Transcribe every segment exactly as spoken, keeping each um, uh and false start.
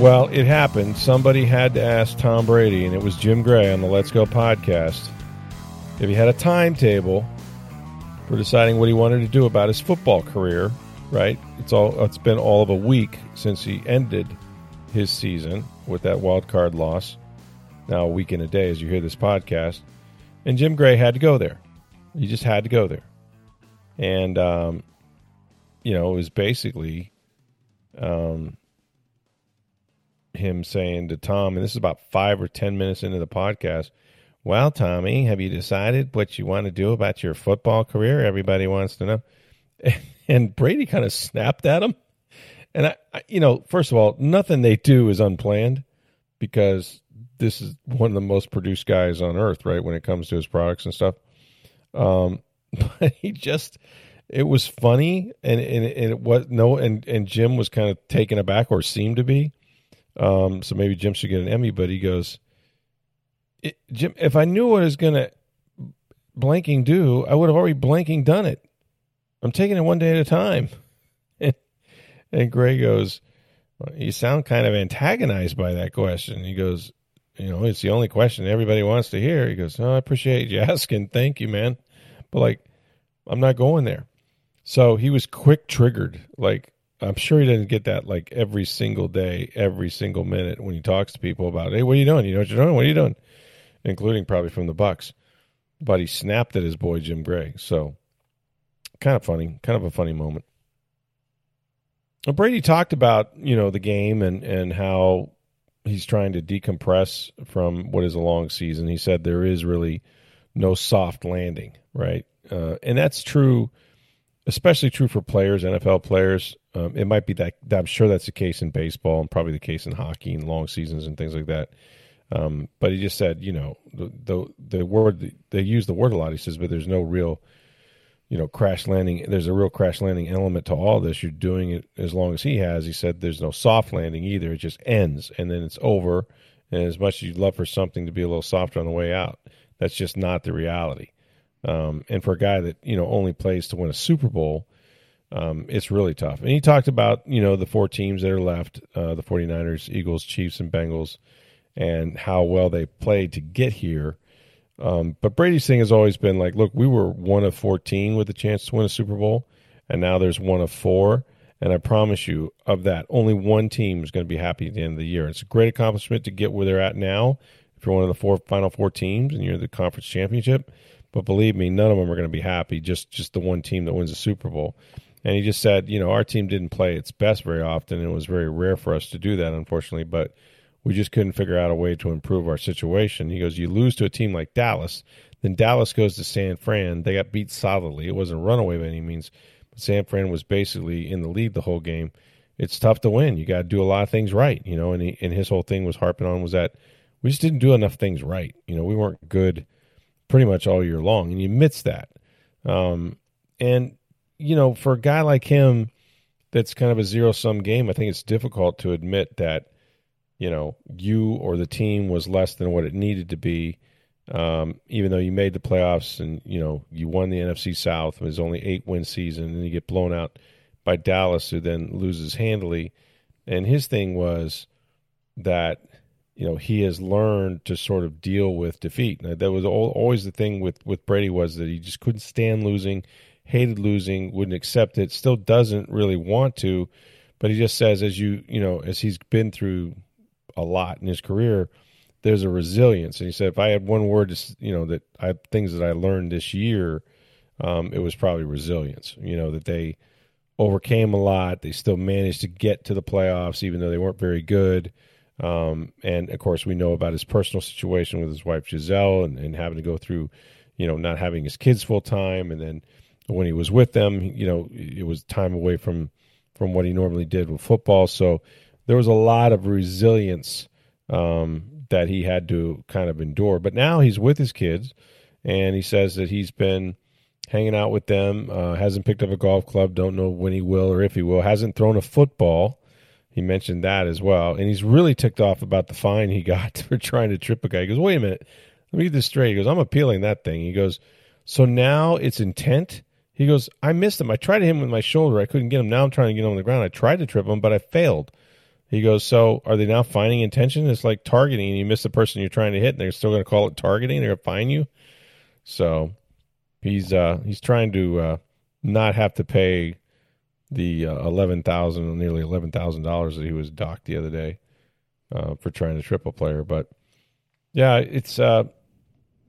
Well, it happened. Somebody had to ask Tom Brady, and it was Jim Gray on the Let's Go podcast, if he had a timetable for deciding what he wanted to do about his football career, right? It's all it's been all of a week since he ended his season with that wild card loss. Now a week and a day as you hear this podcast. And Jim Gray had to go there. He just had to go there. And, um, you know, it was basically um, him saying to Tom, and this is about five or ten minutes into the podcast, "Well, Tommy, have you decided what you want to do about your football career? Everybody wants to know." And Brady kind of snapped at him. And, I, I, you know, first of all, nothing they do is unplanned because this is one of the most produced guys on earth, right, when it comes to his products and stuff. Um, but he just, it was funny, and, and, and it was no, and, and Jim was kind of taken aback, or seemed to be. Um, so maybe Jim should get an Emmy, but he goes, It, Jim, if I knew what I was going to blanking do, I would have already blanking done it. I'm taking it one day at a time. And, and Greg goes, "Well, you sound kind of antagonized by that question." He goes, "You know, it's the only question everybody wants to hear." He goes, "Oh, I appreciate you asking. Thank you, man. But, like, I'm not going there." So he was quick triggered. Like, I'm sure he doesn't get that, like, every single day, every single minute when he talks to people about, "Hey, what are you doing? You know what you're doing? What are you doing?" Including probably from the Bucks. But he snapped at his boy Jim Gray. So kind of funny, kind of a funny moment. Well, Brady talked about, you know, the game and, and how he's trying to decompress from what is a long season. He said there is really no soft landing, right? Uh, and that's true, especially true for players, N F L players. Um, it might be that, I'm sure that's the case in baseball and probably the case in hockey and long seasons and things like that. Um, but he just said, you know, the, the the word, they use the word a lot. He says, but there's no real, you know, crash landing. There's a real crash landing element to all this. You're doing it as long as he has. He said there's no soft landing either. It just ends, and then it's over. And as much as you'd love for something to be a little softer on the way out, that's just not the reality. Um, and for a guy that, you know, only plays to win a Super Bowl, um, it's really tough. And he talked about, you know, the four teams that are left, uh, the forty-niners, Eagles, Chiefs, and Bengals, and how well they played to get here. Um, but Brady's thing has always been like, look, we were one of fourteen with a chance to win a Super Bowl, and now there's one of four. And I promise you, of that, only one team is going to be happy at the end of the year. It's a great accomplishment to get where they're at now if you're one of the four final four teams and you're the conference championship. But believe me, none of them are going to be happy, just, just the one team that wins a Super Bowl. And he just said, you know, our team didn't play its best very often, and it was very rare for us to do that, unfortunately. But we just couldn't figure out a way to improve our situation. He goes, you lose to a team like Dallas, then Dallas goes to San Fran. They got beat solidly. It wasn't a runaway by any means, but San Fran was basically in the lead the whole game. It's tough to win. You got to do a lot of things right, you know, and he, and his whole thing was harping on was that we just didn't do enough things right. You know, we weren't good pretty much all year long, and he admits that. Um, and, you know, for a guy like him that's kind of a zero-sum game, I think it's difficult to admit that, you know, you or the team was less than what it needed to be, um, even though you made the playoffs and, you know, you won the N F C South. It was only eight-win season, and you get blown out by Dallas, who then loses handily. And his thing was that, you know, he has learned to sort of deal with defeat. Now, that was always the thing with, with Brady, was that he just couldn't stand losing, hated losing, wouldn't accept it, still doesn't really want to. But he just says, as you, you know, as he's been through a lot in his career, there's a resilience. And he said, if I had one word to, you know, that I, things that I learned this year, um, it was probably resilience, you know, that they overcame a lot. They still managed to get to the playoffs, even though they weren't very good. Um, and of course we know about his personal situation with his wife, Giselle, and, and having to go through, you know, not having his kids full time. And then, when he was with them, you know, it was time away from, from what he normally did with football. So there was a lot of resilience um, that he had to kind of endure. But now he's with his kids, and he says that he's been hanging out with them, uh, hasn't picked up a golf club, don't know when he will or if he will, hasn't thrown a football. He mentioned that as well. And he's really ticked off about the fine he got for trying to trip a guy. He goes, wait a minute, let me get this straight. He goes, I'm appealing that thing. He goes, so now it's intent? He goes, I missed him. I tried to hit him with my shoulder. I couldn't get him. Now I'm trying to get him on the ground. I tried to trip him, but I failed. He goes, so are they now finding intention? It's like targeting, and you miss the person you're trying to hit, and they're still going to call it targeting. They're going to fine you. So he's uh, he's trying to uh, not have to pay the uh, eleven thousand dollars, nearly eleven thousand dollars that he was docked the other day uh, for trying to trip a player. But, yeah, it's uh, –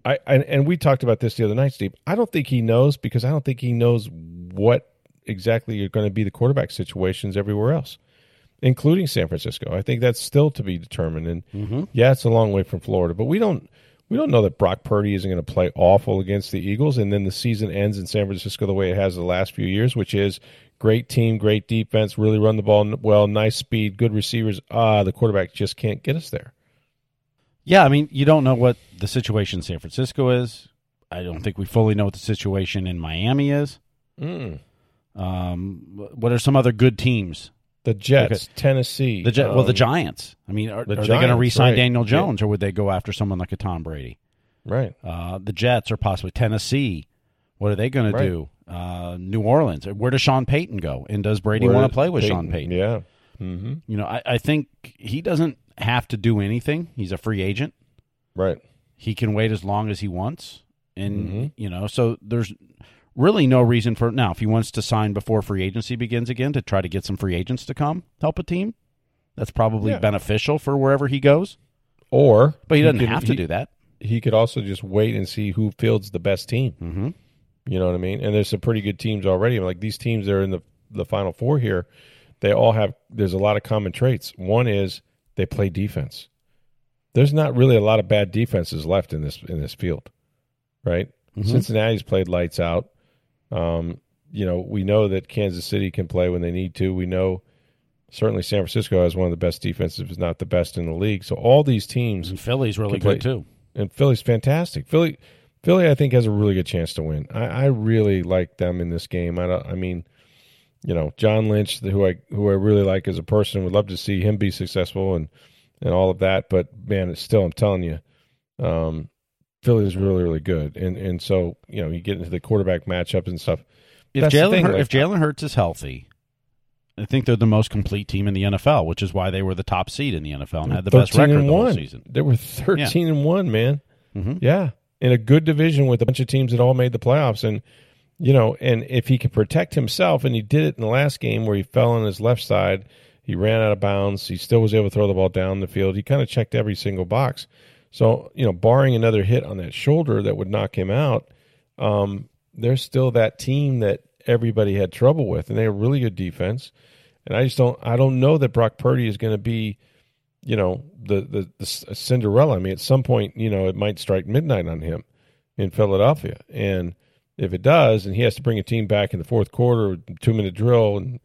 I, and, and we talked about this the other night, Steve. I don't think he knows because I don't think he knows what exactly are going to be the quarterback situations everywhere else, including San Francisco. I think that's still to be determined. And mm-hmm. yeah, it's a long way from Florida, but we don't we don't know that Brock Purdy isn't going to play awful against the Eagles, and then the season ends in San Francisco the way it has the last few years, which is great team, great defense, really run the ball well, nice speed, good receivers. Ah, the quarterback just can't get us there. Yeah, I mean, you don't know what the situation in San Francisco is. I don't think we fully know what the situation in Miami is. Mm. Um, what are some other good teams? The Jets, at, Tennessee. The Jet, um, well, the Giants. I mean, are, the are Giants, they going to re-sign right. Daniel Jones, yeah. or would they go after someone like a Tom Brady? Right. Uh, the Jets or possibly Tennessee. What are they going right. to do? Uh, New Orleans. Where does Sean Payton go? And does Brady want to play with Payton? Sean Payton? Yeah. Mm-hmm. You know, I, I think he doesn't have to do anything. He's a free agent. Right. He can wait as long as he wants. And, mm-hmm. you know, so there's really no reason for now. If he wants to sign before free agency begins again to try to get some free agents to come help a team, that's probably yeah. beneficial for wherever he goes. Or, but he doesn't he could, have to he, do that. He could also just wait and see who fields the best team. Mm-hmm. You know what I mean? And there's some pretty good teams already. Like these teams that are in the, the Final Four here, they all have, there's a lot of common traits. One is, they play defense. There's not really a lot of bad defenses left in this in this field, right? Mm-hmm. Cincinnati's played lights out. Um, you know, we know that Kansas City can play when they need to. We know certainly San Francisco has one of the best defenses, if not the best in the league. So all these teams, and Philly's really good too. And Philly's fantastic. Philly, Philly, I think has a really good chance to win. I, I really like them in this game. I don't. I mean. You know, John Lynch, who I who I really like as a person, would love to see him be successful and, and all of that. But, man, it's still, I'm telling you, um, Philly is really, really good. And and so, you know, you get into the quarterback matchups and stuff. If Jalen Hur- like, if Jalen Hurts is healthy, I think they're the most complete team in the N F L, which is why they were the top seed in the N F L and had the best record the whole season. They were thirteen yeah. and one, man. Mm-hmm. Yeah, in a good division with a bunch of teams that all made the playoffs. And you know, and if he can protect himself, and he did it in the last game where he fell on his left side, he ran out of bounds, he still was able to throw the ball down the field. He kind of checked every single box. So, you know, barring another hit on that shoulder that would knock him out, um, they're still that team that everybody had trouble with, and they have really good defense. And I just don't, I don't know that Brock Purdy is going to be, you know, the, the the Cinderella. I mean, at some point, you know, it might strike midnight on him in Philadelphia, and if it does, and he has to bring a team back in the fourth quarter, two-minute drill, and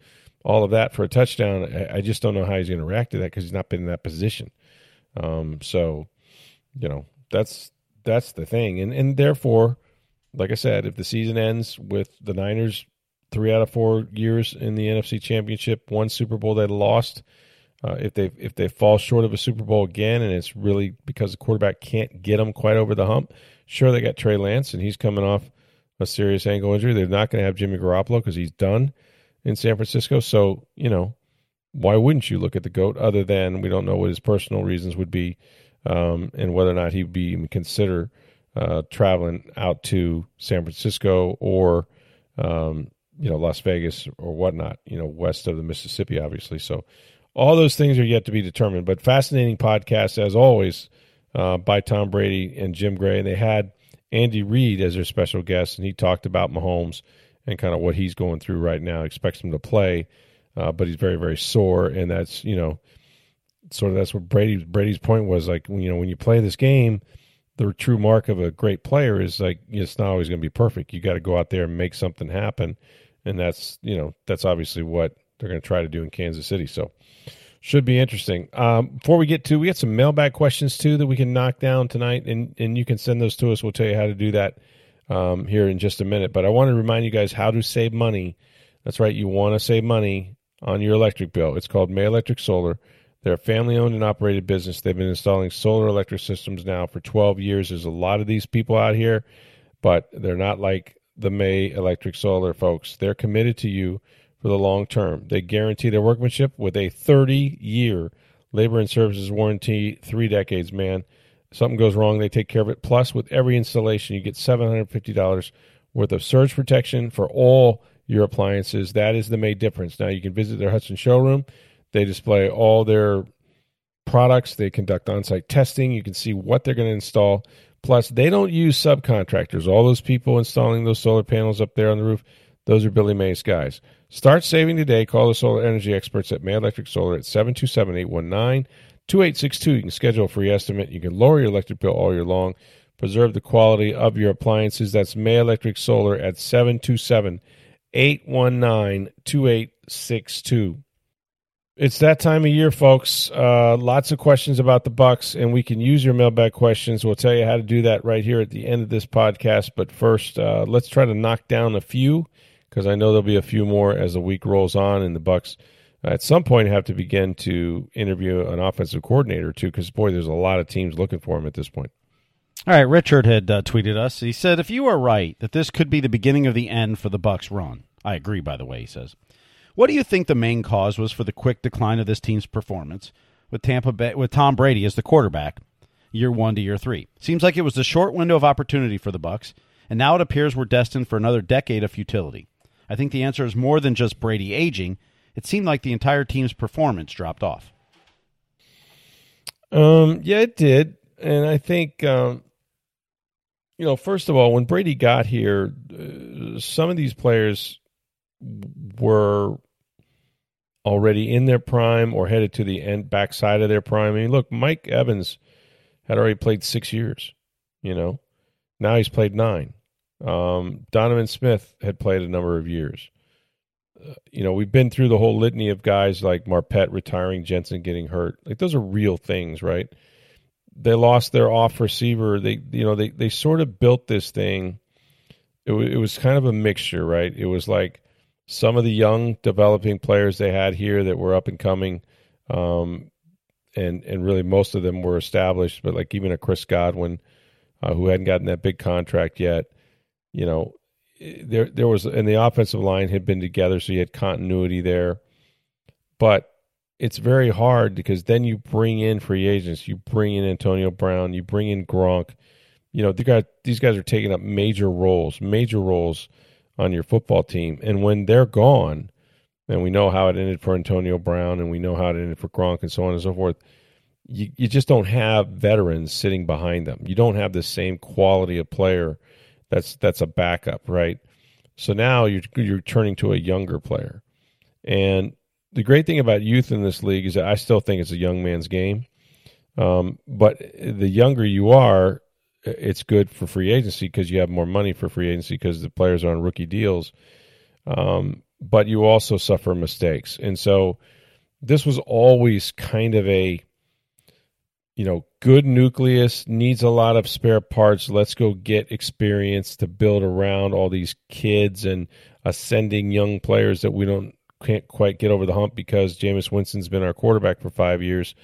all of that for a touchdown, I, I just don't know how he's going to react to that because he's not been in that position. Um, so, you know, that's that's the thing. And, and therefore, like I said, if the season ends with the Niners three out of four years in the N F C Championship, one Super Bowl they lost, uh, if they if they fall short of a Super Bowl again and it's really because the quarterback can't get them quite over the hump, sure, they got Trey Lance, and he's coming off a serious ankle injury. They're not going to have Jimmy Garoppolo because he's done in San Francisco. So, you know, why wouldn't you look at the GOAT other than we don't know what his personal reasons would be um, and whether or not he'd be even consider uh, traveling out to San Francisco or, um, you know, Las Vegas or whatnot, you know, west of the Mississippi, obviously. So all those things are yet to be determined. But fascinating podcast, as always, uh, by Tom Brady and Jim Gray. And they had Andy Reid as their special guest, and he talked about Mahomes and kind of what he's going through right now. He expects him to play, uh, but he's very, very sore, and that's, you know, sort of that's what Brady, Brady's point was, like, you know, when you play this game, the true mark of a great player is, like, it's not always going to be perfect. You got to go out there and make something happen. And that's, you know, that's obviously what they're going to try to do in Kansas City. So should be interesting. Um, before we get to, we got some mailbag questions too that we can knock down tonight, and, and you can send those to us. We'll tell you how to do that um, here in just a minute. But I want to remind you guys how to save money. That's right. You want to save money on your electric bill. It's called May Electric Solar. They're a family-owned and operated business. They've been installing solar electric systems now for twelve years. There's a lot of these people out here, but they're not like the May Electric Solar folks. They're committed to you for the long term. They guarantee their workmanship with a thirty-year labor and services warranty, three decades, man. If something goes wrong, they take care of it. Plus, with every installation, you get seven hundred fifty dollars worth of surge protection for all your appliances. That is the May difference. Now, you can visit their Hudson showroom. They display all their products. They conduct on-site testing. You can see what they're going to install. Plus, they don't use subcontractors. All those people installing those solar panels up there on the roof, those are Billy Mays guys. Start saving today. Call the solar energy experts at May Electric Solar at seven two seven, eight one nine, two eight six two. You can schedule a free estimate. You can lower your electric bill all year long. Preserve the quality of your appliances. That's May Electric Solar at seven two seven, eight one nine, two eight six two. It's that time of year, folks. Uh, lots of questions about the Bucs, and we can use your mailbag questions. We'll tell you how to do that right here at the end of this podcast. But first, uh, let's try to knock down a few, because I know there'll be a few more as the week rolls on, and the Bucs uh, at some point have to begin to interview an offensive coordinator, too, because, boy, there's a lot of teams looking for him at this point. All right, Richard had uh, tweeted us. He said, if you are right that this could be the beginning of the end for the Bucs run, I agree, by the way, he says. What do you think the main cause was for the quick decline of this team's performance with Tampa Bay, with Tom Brady as the quarterback, year one to year three? Seems like it was a short window of opportunity for the Bucs, and now it appears we're destined for another decade of futility. I think the answer is more than just Brady aging. It seemed like the entire team's performance dropped off. Um, yeah, it did, and I think um, you know, first of all, when Brady got here, uh, some of these players were already in their prime or headed to the end backside of their prime. I mean, look, Mike Evans had already played six years, you know. Now he's played nine. Um, Donovan Smith had played a number of years. Uh, you know, we've been through the whole litany of guys like Marpet retiring, Jensen getting hurt. Like, those are real things, right? They lost their off receiver. They, you know, they, they sort of built this thing. It, w- it was kind of a mixture, right? It was like, some of the young developing players they had here that were up and coming, um, and and really most of them were established, but like even a Chris Godwin, uh, who hadn't gotten that big contract yet, you know, there there was, and the offensive line had been together, so you had continuity there. But it's very hard because then you bring in free agents, you bring in Antonio Brown, you bring in Gronk. You know, they got, these guys are taking up major roles, major roles on your football team. And when they're gone, and we know how it ended for Antonio Brown, and we know how it ended for Gronk, and so on and so forth, you, you just don't have veterans sitting behind them. You don't have the same quality of player that's that's a backup, right? So now you're, you're turning to a younger player. And the great thing about youth in this league is that I still think it's a young man's game. Um, but the younger you are, it's good for free agency because you have more money for free agency because the players are on rookie deals. Um, but you also suffer mistakes. And so this was always kind of a, you know, good nucleus, needs a lot of spare parts. Let's go get experience to build around all these kids and ascending young players that we don't can't quite get over the hump because Jameis Winston's been our quarterback for five years.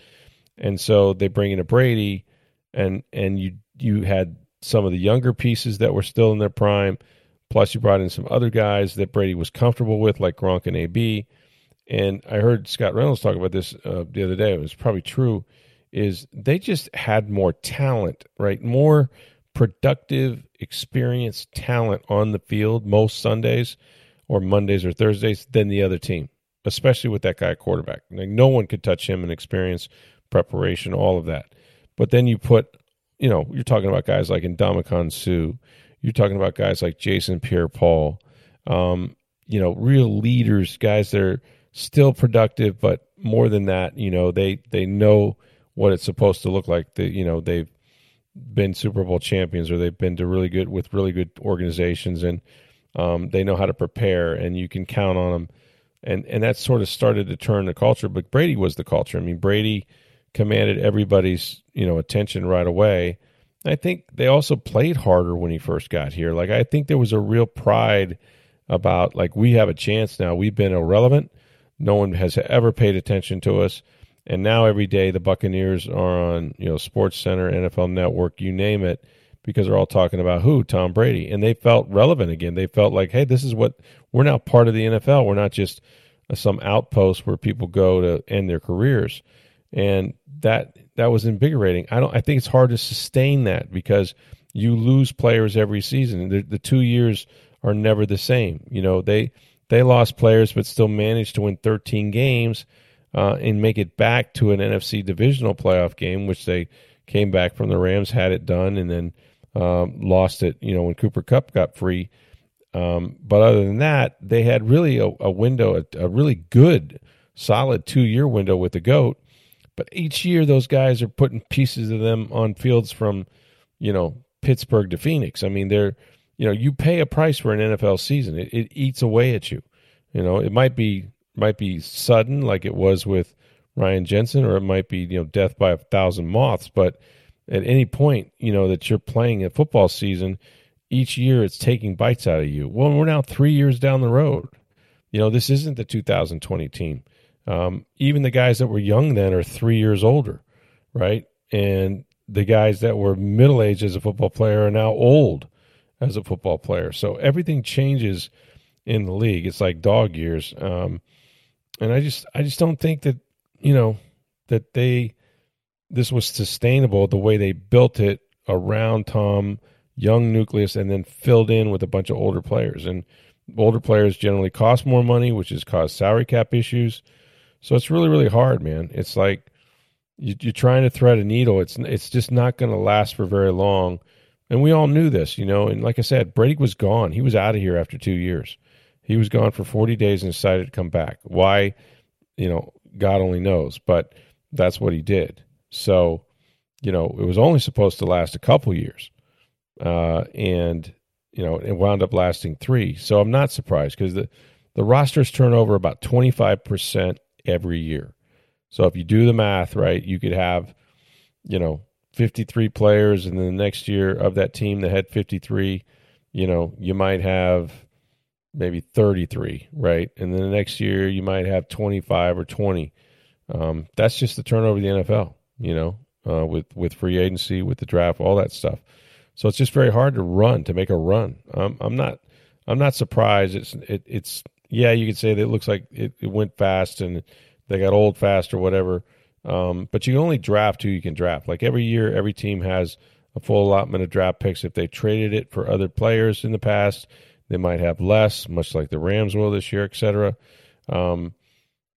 And so they bring in a Brady, and and you You had some of the younger pieces that were still in their prime, plus you brought in some other guys that Brady was comfortable with, like Gronk and A B. And I heard Scott Reynolds talk about this uh, the other day. It was probably true, is they just had more talent, right? More productive, experienced talent on the field most Sundays or Mondays or Thursdays than the other team, especially with that guy quarterback. Like, no one could touch him in experience, preparation, all of that. But then you put... You know, you're talking about guys like Ndamukong Suh. You're talking about guys like Jason Pierre-Paul. Um, you know, real leaders, guys that are still productive, but more than that, you know, they they know what it's supposed to look like. They, you know, they've been Super Bowl champions, or they've been to really good with really good organizations, and um, they know how to prepare, and you can count on them. And and that sort of started to turn the culture. But Brady was the culture. I mean, Brady commanded everybody's, you know, attention right away. I think they also played harder when he first got here. Like, I think there was a real pride about, like, we have a chance now. We've been irrelevant. No one has ever paid attention to us. And now every day the Buccaneers are on, you know, Sports Center, N F L Network, you name it, because they're all talking about who? Tom Brady. And they felt relevant again. They felt like, hey, this is what – we're now part of the N F L. We're not just some outpost where people go to end their careers. And that that was invigorating. I don't. I think it's hard to sustain that because you lose players every season. The, the two years are never the same. You know, they they lost players but still managed to win thirteen games uh, and make it back to an N F C divisional playoff game, which they came back from the Rams, had it done, and then um, lost it, you know, when Cooper Kupp got free. Um, but other than that, they had really a, a window, a, a really good, solid two-year window with the GOAT. But each year, those guys are putting pieces of them on fields from, you know, Pittsburgh to Phoenix. I mean, they're, you know, you pay a price for an N F L season. It, it eats away at you. You know, it might be might be sudden, like it was with Ryan Jensen, or it might be, you know, death by a thousand moths. But at any point, you know, that you're playing a football season, each year it's taking bites out of you. Well, we're now three years down the road. You know, this isn't the two thousand twenty team. Um, even the guys that were young then are three years older, right? And the guys that were middle-aged as a football player are now old as a football player. So everything changes in the league. It's like dog years. Um, and I just I just don't think that, you know, that they this was sustainable the way they built it around Tom, young nucleus, and then filled in with a bunch of older players. And older players generally cost more money, which has caused salary cap issues. So it's really, really hard, man. It's like you, you're trying to thread a needle. It's it's just not going to last for very long. And we all knew this, you know. And like I said, Brady was gone. He was out of here after two years. He was gone for forty days and decided to come back. Why, you know, God only knows. But that's what he did. So, you know, it was only supposed to last a couple years. Uh, and, you know, it wound up lasting three. So I'm not surprised because the, the rosters turn over about twenty-five percent every year. So if you do the math right, you could have, you know, fifty-three players, and then the next year of that team that had fifty-three, you know, you might have maybe thirty-three, right? And then the next year you might have twenty-five or twenty. Um, that's just the turnover of the N F L, you know, uh, with, with free agency, with the draft, all that stuff. So it's just very hard to run, to make a run. Um, I'm not, I'm not surprised. It's, it, it's, yeah, you could say that it looks like it, it went fast and they got old fast or whatever. Um, but you can only draft who you can draft. Like every year, every team has a full allotment of draft picks. If they traded it for other players in the past, they might have less, much like the Rams will this year, et cetera. Um,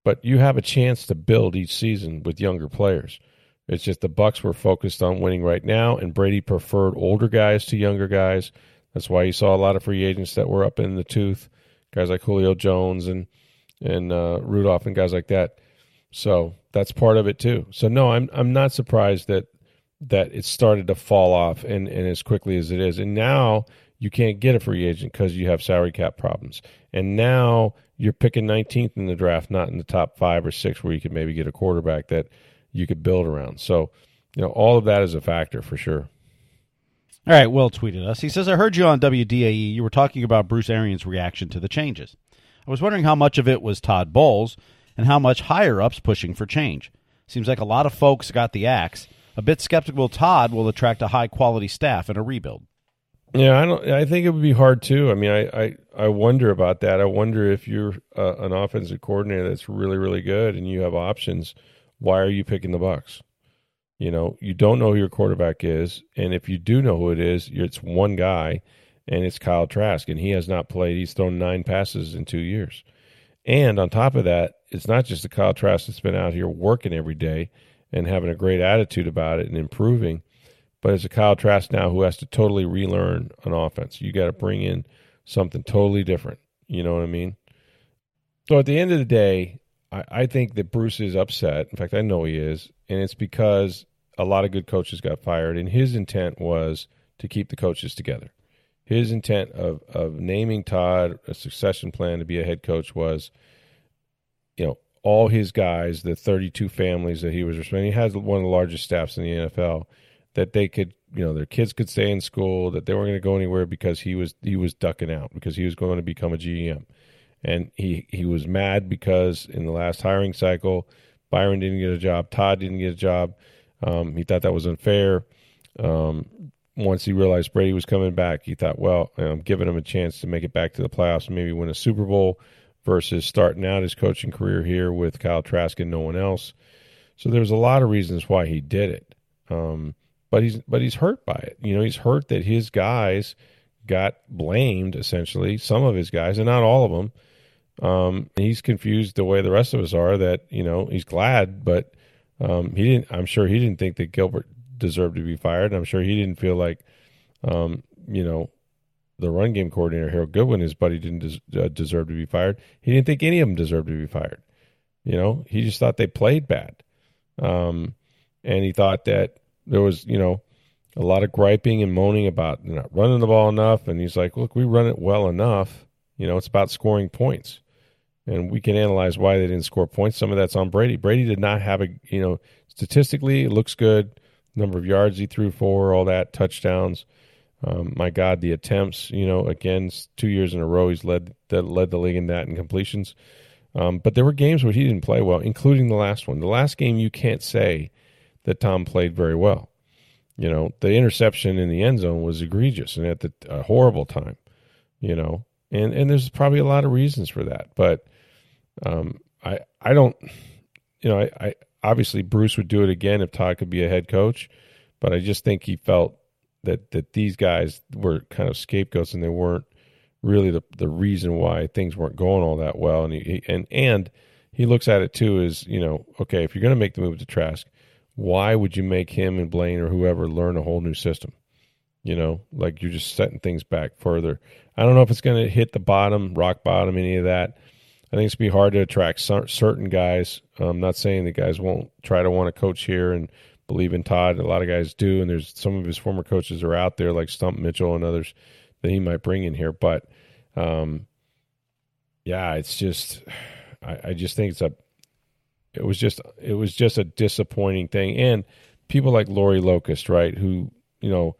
but you have a chance to build each season with younger players. It's just the Bucs were focused on winning right now, and Brady preferred older guys to younger guys. That's why you saw a lot of free agents that were up in the tooth. Guys like Julio Jones and and uh, Rudolph and guys like that. So that's part of it too. So no, I'm I'm not surprised that that it started to fall off and, and as quickly as it is. And now you can't get a free agent because you have salary cap problems. And now you're picking nineteenth in the draft, not in the top five or six where you could maybe get a quarterback that you could build around. So, you know, all of that is a factor for sure. All right, Will tweeted us. He says, I heard you on W D A E. You were talking about Bruce Arians' reaction to the changes. I was wondering how much of it was Todd Bowles and how much higher-ups pushing for change. Seems like a lot of folks got the axe. A bit skeptical Todd will attract a high-quality staff in a rebuild. Yeah, I don't. I think it would be hard, too. I mean, I, I, I wonder about that. I wonder if you're uh, an offensive coordinator that's really, really good and you have options, why are you picking the Bucs? You know, you don't know who your quarterback is, and if you do know who it is, it's one guy, and it's Kyle Trask, and he has not played. He's thrown nine passes in two years. And on top of that, it's not just the Kyle Trask that's been out here working every day and having a great attitude about it and improving, but it's a Kyle Trask now who has to totally relearn an offense. You got to bring in something totally different. You know what I mean? So at the end of the day, I, I think that Bruce is upset. In fact, I know he is, and it's because a lot of good coaches got fired, and his intent was to keep the coaches together. His intent of of naming Todd a succession plan to be a head coach was, you know, all his guys, the thirty-two families that he was responsible. He has one of the largest staffs in the N F L, that they could, you know, their kids could stay in school, that they weren't going to go anywhere because he was he was ducking out because he was going to become a G M. And he, he was mad because in the last hiring cycle, Byron didn't get a job. Todd didn't get a job. Um, he thought that was unfair. Um, once he realized Brady was coming back, he thought, well, I'm giving him a chance to make it back to the playoffs, maybe win a Super Bowl, versus starting out his coaching career here with Kyle Trask and no one else. So there's a lot of reasons why he did it. Um, but he's but he's hurt by it. You know, he's hurt that his guys got blamed, essentially, some of his guys, and not all of them. Um, and he's confused the way the rest of us are that, you know, he's glad, but um, he didn't, I'm sure he didn't think that Gilbert deserved to be fired. And I'm sure he didn't feel like, um, you know, the run game coordinator, Harold Goodwin, his buddy, didn't des- uh, deserve to be fired. He didn't think any of them deserved to be fired. You know, he just thought they played bad. Um, and he thought that there was, you know, a lot of griping and moaning about not running the ball enough. And he's like, look, we run it well enough. You know, it's about scoring points. And we can analyze why they didn't score points. Some of that's on Brady. Brady did not have a, you know, statistically it looks good. Number of yards he threw for, all that, touchdowns. Um, my God, the attempts, you know, again, two years in a row he's led the, led the league in that and completions. Um, but there were games where he didn't play well, including the last one. The last game you can't say that Tom played very well. You know, the interception in the end zone was egregious and at the, a horrible time, you know. And and there's probably a lot of reasons for that, but um, I I don't, you know, I, I obviously Bruce would do it again if Todd could be a head coach, but I just think he felt that that these guys were kind of scapegoats and they weren't really the the reason why things weren't going all that well. And he, he and and he looks at it too as, you know, okay, if you're going to make the move to Trask, why would you make him and Blaine or whoever learn a whole new system? You know, like you're just setting things back further. I don't know if it's going to hit the bottom, rock bottom, any of that. I think it's going to be hard to attract certain guys. I'm not saying that guys won't try to want to coach here and believe in Todd. A lot of guys do, and there's some of his former coaches are out there, like Stump Mitchell and others, that he might bring in here. But, um, yeah, it's just I, I just think it's a it was just it was just a disappointing thing. And people like Lori Locust, right, who, you know,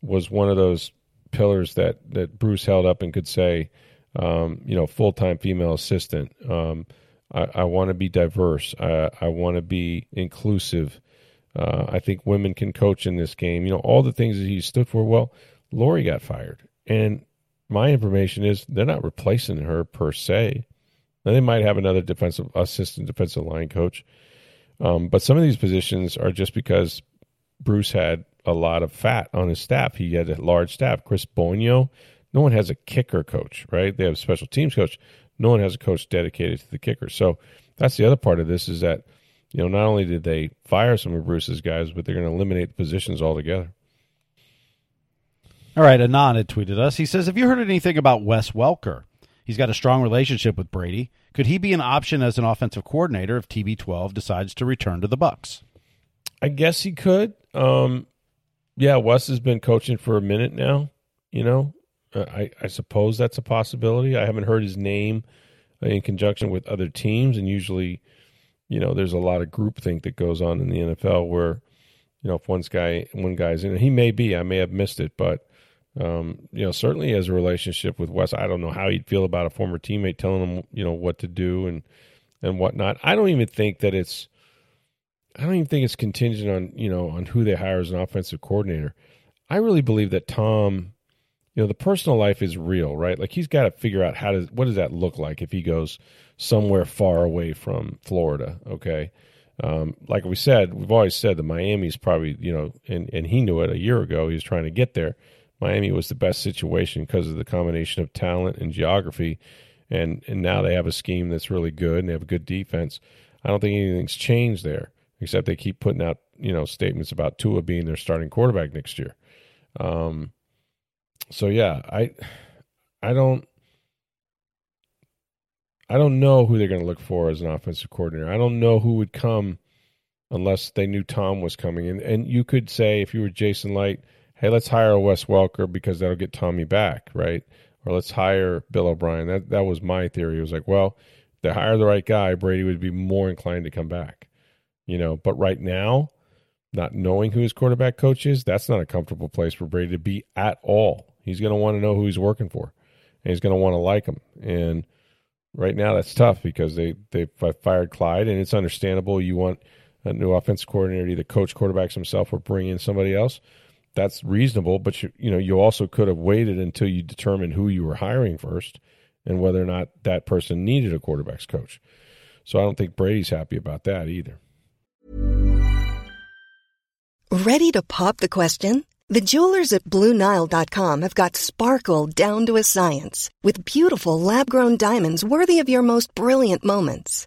was one of those pillars that, that Bruce held up and could say, um, you know, full-time female assistant. Um, I, I want to be diverse. I, I want to be inclusive. Uh, I think women can coach in this game. You know, all the things that he stood for. Well, Lori got fired. And my information is they're not replacing her per se. Now, they might have another defensive assistant defensive line coach. Um, but some of these positions are just because Bruce had a lot of fat on his staff. He had a large staff. Chris Bonio, no one has a kicker coach, right? They have a special teams coach. No one has a coach dedicated to the kicker. So that's the other part of this is that, you know, not only did they fire some of Bruce's guys, but they're going to eliminate the positions altogether. All right, Anand had tweeted us. He says, have you heard anything about Wes Welker? He's got a strong relationship with Brady. Could he be an option as an offensive coordinator if T B twelve decides to return to the Bucs? I guess he could. Um, yeah, Wes has been coaching for a minute now. You know, I, I suppose that's a possibility. I haven't heard his name in conjunction with other teams, and usually, you know, there's a lot of groupthink that goes on in the N F L where, you know, if one's guy, one guy's in, he may be, I may have missed it, but, um, you know, certainly as a relationship with Wes, I don't know how he'd feel about a former teammate telling him, you know, what to do and, and whatnot. I don't even think that it's, I don't even think it's contingent on, you know, on who they hire as an offensive coordinator. I really believe that Tom, you know, the personal life is real, right? Like he's got to figure out how does, what does that look like if he goes somewhere far away from Florida, okay? Um, like we said, we've always said that Miami's probably, you know, and, and he knew it a year ago. He was trying to get there. Miami was the best situation because of the combination of talent and geography, and, and now they have a scheme that's really good and they have a good defense. I don't think anything's changed there, except they keep putting out, you know, statements about Tua being their starting quarterback next year. Um, so yeah, I, I don't, I don't know who they're going to look for as an offensive coordinator. I don't know who would come unless they knew Tom was coming. And, and you could say, if you were Jason Light, hey, let's hire a Wes Welker because that'll get Tommy back, right? Or let's hire Bill O'Brien. That that was my theory. It was like, well, if they hire the right guy, Brady would be more inclined to come back. You know, but right now, not knowing who his quarterback coach is, that's not a comfortable place for Brady to be at all. He's going to want to know who he's working for, and he's going to want to like him. And right now that's tough because they, they fired Clyde, and it's understandable. You want a new offensive coordinator to either coach quarterbacks himself or bring in somebody else. That's reasonable, but you, you know, you also could have waited until you determined who you were hiring first and whether or not that person needed a quarterback's coach. So I don't think Brady's happy about that either. Ready to pop the question? The jewelers at Blue Nile dot com have got sparkle down to a science with beautiful lab-grown diamonds worthy of your most brilliant moments.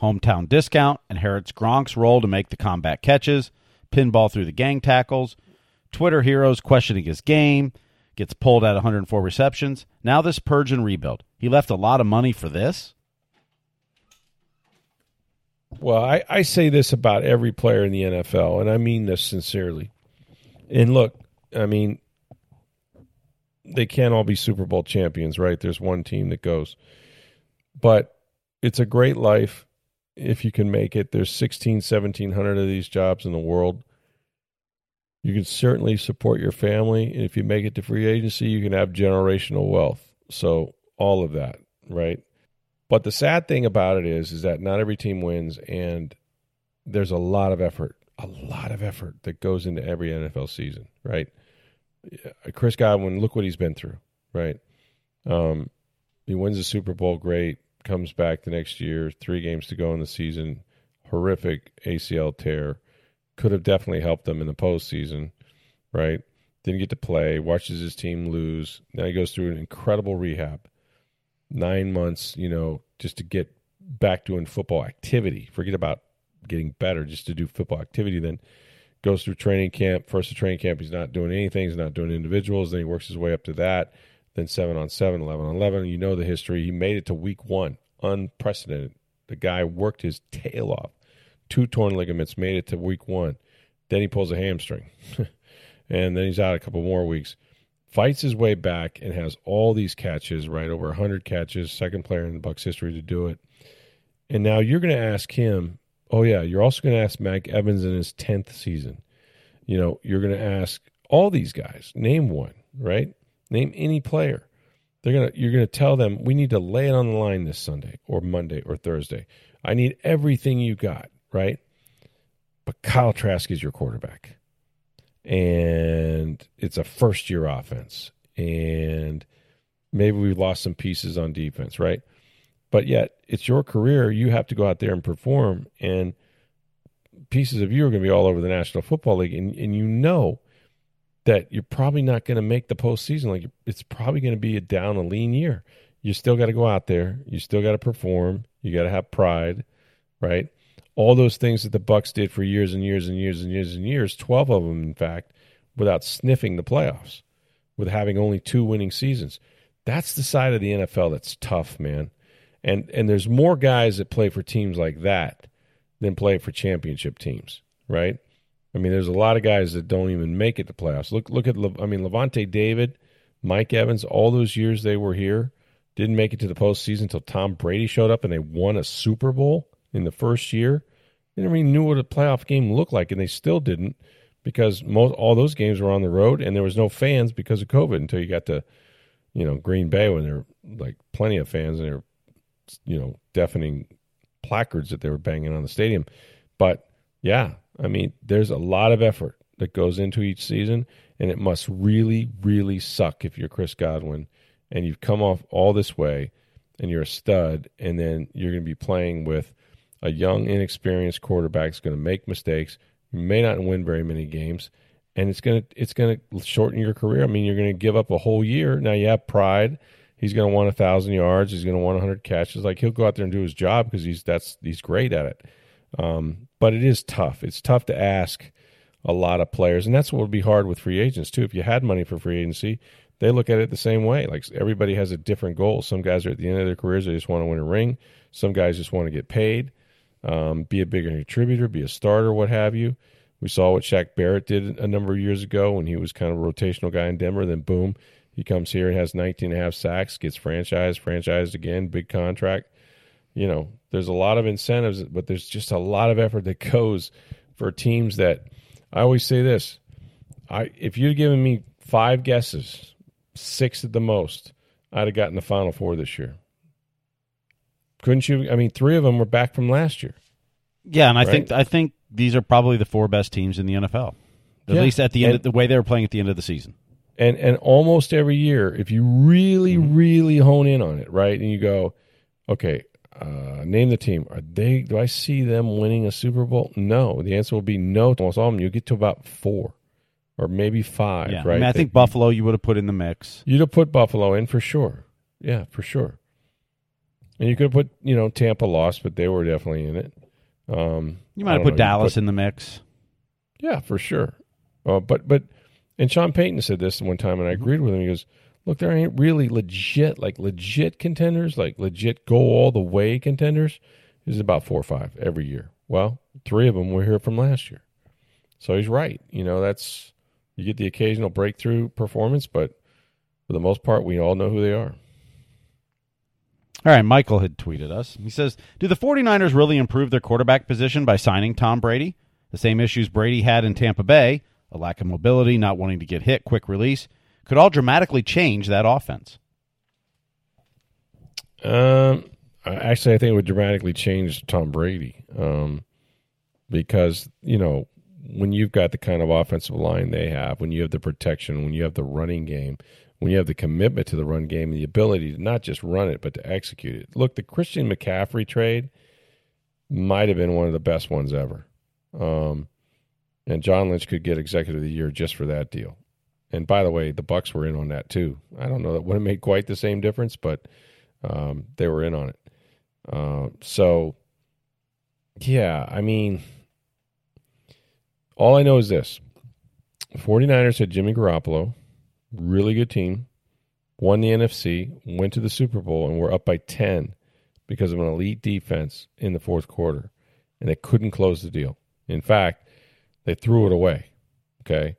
Hometown discount, inherits Gronk's role to make the combat catches, pinball through the gang tackles, Twitter heroes questioning his game, gets pulled at one hundred four receptions. Now this purge and rebuild. He left a lot of money for this? Well, I, I say this about every player in the N F L, and I mean this sincerely. And look, I mean, they can't all be Super Bowl champions, right? There's one team that goes. But it's a great life. If you can make it, there's sixteen, seventeen hundred of these jobs in the world. You can certainly support your family. And if you make it to free agency, you can have generational wealth. So all of that, right? But the sad thing about it is, is that not every team wins, and there's a lot of effort, a lot of effort that goes into every N F L season, right? Chris Godwin, look what he's been through, right? Um, he wins the Super Bowl, great. Comes back the next year, three games to go in the season, horrific A C L tear, could have definitely helped them in the postseason, right? Didn't get to play, watches his team lose. Now he goes through an incredible rehab, nine months, you know, just to get back doing football activity. Forget about getting better, just to do football activity. Then goes through training camp. First of training camp, he's not doing anything. He's not doing individuals. Then he works his way up to that. Then seven on seven, eleven on eleven. You know the history. He made it to week one. Unprecedented. The guy worked his tail off. Two torn ligaments, made it to week one. Then he pulls a hamstring. And then he's out a couple more weeks. Fights his way back and has all these catches, right? Over one hundred catches, second player in the Bucs history to do it. And now you're going to ask him, oh, yeah, you're also going to ask Mike Evans in his tenth season. You know, you're going to ask all these guys, name one, right? Name any player. They're gonna. You're going to tell them, we need to lay it on the line this Sunday or Monday or Thursday. I need everything you got, right? But Kyle Trask is your quarterback. And it's a first-year offense. And maybe we've lost some pieces on defense, right? But yet, it's your career. You have to go out there and perform. And pieces of you are going to be all over the National Football League. And, and you know that you're probably not going to make the postseason. Like, it's probably going to be a down, a lean year. You still got to go out there. You still got to perform. You got to have pride, right? All those things that the Bucs did for years and years and years and years and years, twelve of them, in fact, without sniffing the playoffs, with having only two winning seasons. That's the side of the N F L that's tough, man. And and there's more guys that play for teams like that than play for championship teams, right? I mean, there's a lot of guys that don't even make it to playoffs. Look, look at, Le- I mean, Levante David, Mike Evans, all those years they were here, didn't make it to the postseason until Tom Brady showed up and they won a Super Bowl in the first year. They never even knew what a playoff game looked like, and they still didn't because most all those games were on the road and there was no fans because of COVID until you got to, you know, Green Bay when there were like plenty of fans and they were, you know, deafening placards that they were banging on the stadium. But yeah. I mean, there's a lot of effort that goes into each season, and it must really, really suck if you're Chris Godwin and you've come off all this way and you're a stud, and then you're going to be playing with a young, inexperienced quarterback who's going to make mistakes. You may not win very many games, and it's gonna it's gonna shorten your career. I mean, you're gonna give up a whole year. Now you have pride. He's gonna want a thousand yards. He's gonna want a hundred catches. Like he'll go out there and do his job because he's that's he's great at it. Um, but it is tough. It's tough to ask a lot of players, and that's what would be hard with free agents too. If you had money for free agency, they look at it the same way. Like everybody has a different goal. Some guys are at the end of their careers; they just want to win a ring. Some guys just want to get paid, um, be a bigger contributor, be a starter, what have you. We saw what Shaq Barrett did a number of years ago when he was kind of a rotational guy in Denver. Then boom, he comes here and has nineteen and a half sacks, gets franchised, franchised again, big contract. You know, there's a lot of incentives, but there's just a lot of effort that goes for teams that I always say this. I if you'd given me five guesses, six at the most, I'd have gotten the Final Four this year. Couldn't you? I mean, three of them were back from last year. Yeah, and I right? think I think these are probably the four best teams in the N F L, at yeah. least at the end and, of the way they were playing at the end of the season. And and almost every year, if you really, mm-hmm. really hone in on it, right, and you go, okay, uh, name the team. Are they? Do I see them winning a Super Bowl? No. The answer will be no to almost all of them. You get to about four. Or maybe five, yeah. right? I mean, I think they, Buffalo you would have put in the mix. You'd have put Buffalo in for sure. Yeah, for sure. And you could have put, you know, Tampa lost, but they were definitely in it. Um, you might have put know, Dallas put, in the mix. Yeah, for sure. Uh, but, but, and Sean Payton said this one time, and I agreed with him. He goes, look, there ain't really legit, like legit contenders, like legit go all the way contenders. There's about four or five every year. Well, three of them were here from last year. So he's right. You know, that's. You get the occasional breakthrough performance, but for the most part, we all know who they are. All right, Michael had tweeted us. He says, do the 49ers really improve their quarterback position by signing Tom Brady? The same issues Brady had in Tampa Bay, a lack of mobility, not wanting to get hit, quick release, could all dramatically change that offense. Um, actually, I think it would dramatically change Tom Brady um, because, you know, when you've got the kind of offensive line they have, when you have the protection, when you have the running game, when you have the commitment to the run game and the ability to not just run it, but to execute it. Look, the Christian McCaffrey trade might have been one of the best ones ever. Um, and John Lynch could get executive of the year just for that deal. And by the way, the Bucks were in on that too. I don't know that would have made quite the same difference, but um, they were in on it. Uh, so, yeah, I mean... all I know is this. The 49ers had Jimmy Garoppolo, really good team, won the N F C, went to the Super Bowl, and were up by ten because of an elite defense in the fourth quarter, and they couldn't close the deal. In fact, they threw it away, okay?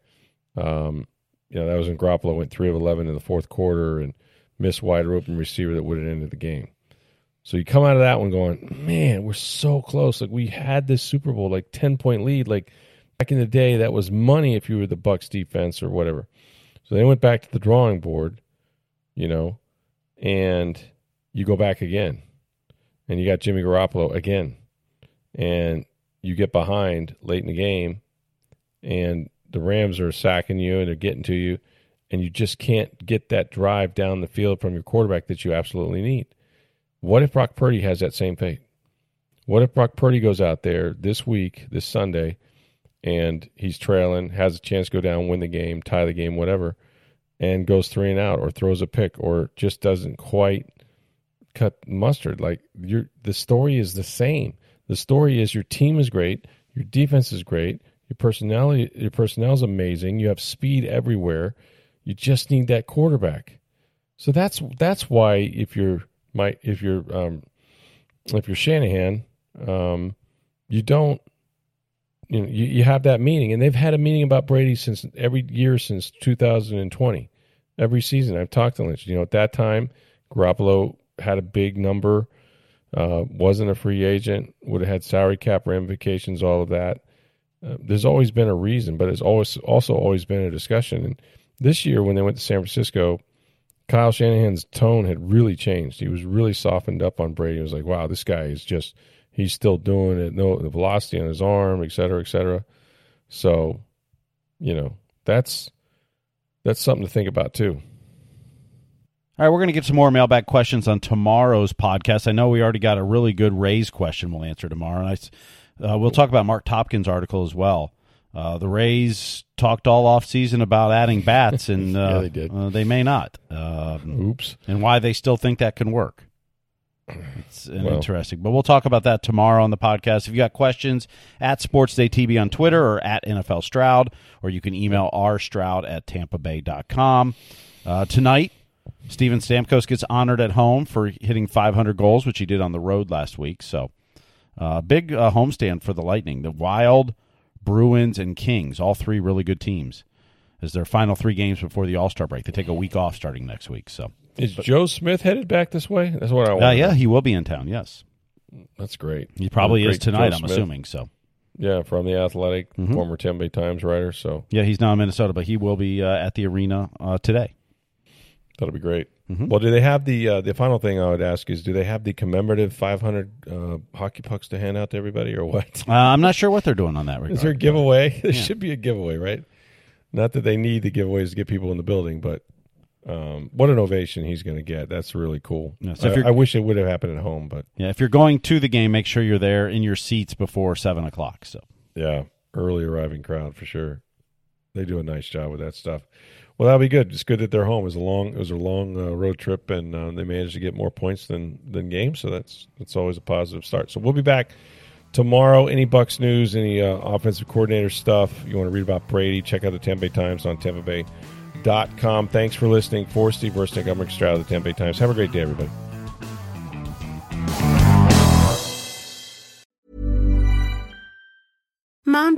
Um, you know, that was when Garoppolo went three of eleven in the fourth quarter and missed wide open receiver that would have ended the game. So you come out of that one going, man, we're so close. Like, we had this Super Bowl, like, ten-point lead, like, back in the day, that was money if you were the Bucs defense or whatever. So they went back to the drawing board, you know, and you go back again. And you got Jimmy Garoppolo again. And you get behind late in the game, and the Rams are sacking you and they're getting to you, and you just can't get that drive down the field from your quarterback that you absolutely need. What if Brock Purdy has that same fate? What if Brock Purdy goes out there this week, this Sunday, and he's trailing, has a chance to go down, win the game, tie the game, whatever, and goes three and out or throws a pick or just doesn't quite cut mustard? Like, you're, the story is the same. The story is your team is great, your defense is great, your personality, your personnel is amazing, you have speed everywhere, you just need that quarterback. So that's that's why if you're my if you're um, if you're Shanahan, um, you don't. You know, you, you have that meeting, and they've had a meeting about Brady since every year since two thousand twenty. Every season, I've talked to Lynch. You know, at that time, Garoppolo had a big number, uh, wasn't a free agent, would have had salary cap ramifications, all of that. Uh, there's always been a reason, but it's always also always been a discussion. And this year, when they went to San Francisco, Kyle Shanahan's tone had really changed. He was really softened up on Brady. He was like, wow, this guy is just... he's still doing it. No, the velocity on his arm, et cetera, et cetera. So, you know, that's that's something to think about too. All right, we're going to get some more mailbag questions on tomorrow's podcast. I know we already got a really good Rays question we'll answer tomorrow, and I, uh, we'll talk about Mark Topkins' article as well Uh, the Rays talked all offseason about adding bats, and uh, yeah, they, did. Uh, they may not. Um, Oops. And why they still think that can work. It's well, interesting. But we'll talk about that tomorrow on the podcast. If you got questions, at SportsDayTV on Twitter or at N F L Stroud, or you can email rstroud at tampa bay dot com. Uh, tonight, Steven Stamkos gets honored at home for hitting five hundred goals, which he did on the road last week. So uh, big uh, homestand for the Lightning. The Wild, Bruins, and Kings, all three really good teams, as their final three games before the All-Star break. They take a week off starting next week. So Is but, Joe Smith headed back this way? That's what I want. Uh, yeah, he will be in town, yes. That's great. He probably great is tonight, Joe I'm Smith. assuming. So. Yeah, from The Athletic, mm-hmm. former Tampa Bay Times writer. So Yeah, he's now in Minnesota, but he will be uh, at the arena uh, today. That'll be great. Mm-hmm. Well, do they have the uh, the final thing I would ask is, do they have the commemorative five hundred uh, hockey pucks to hand out to everybody or what? Uh, I'm not sure what they're doing on that regard. Is there a giveaway? There yeah. should be a giveaway, right? Not that they need the giveaways to get people in the building, but um, what an ovation he's going to get. That's really cool. Yeah, so I, I wish it would have happened at home. But yeah, if you're going to the game, make sure you're there in your seats before seven o'clock. So. Yeah, early arriving crowd for sure. They do a nice job with that stuff. Well, that'll be good. It's good that they're home. It was a long, it was a long uh, road trip, and uh, they managed to get more points than than games, so that's that's always a positive start. So we'll be back tomorrow. Any Bucs news, any uh, offensive coordinator stuff, you want to read about Brady, check out the Tampa Bay Times on tampa bay dot com. Thanks for listening. For Steve Burstick, I'm Rick Stroud of the Tampa Bay Times. Have a great day, everybody. Mom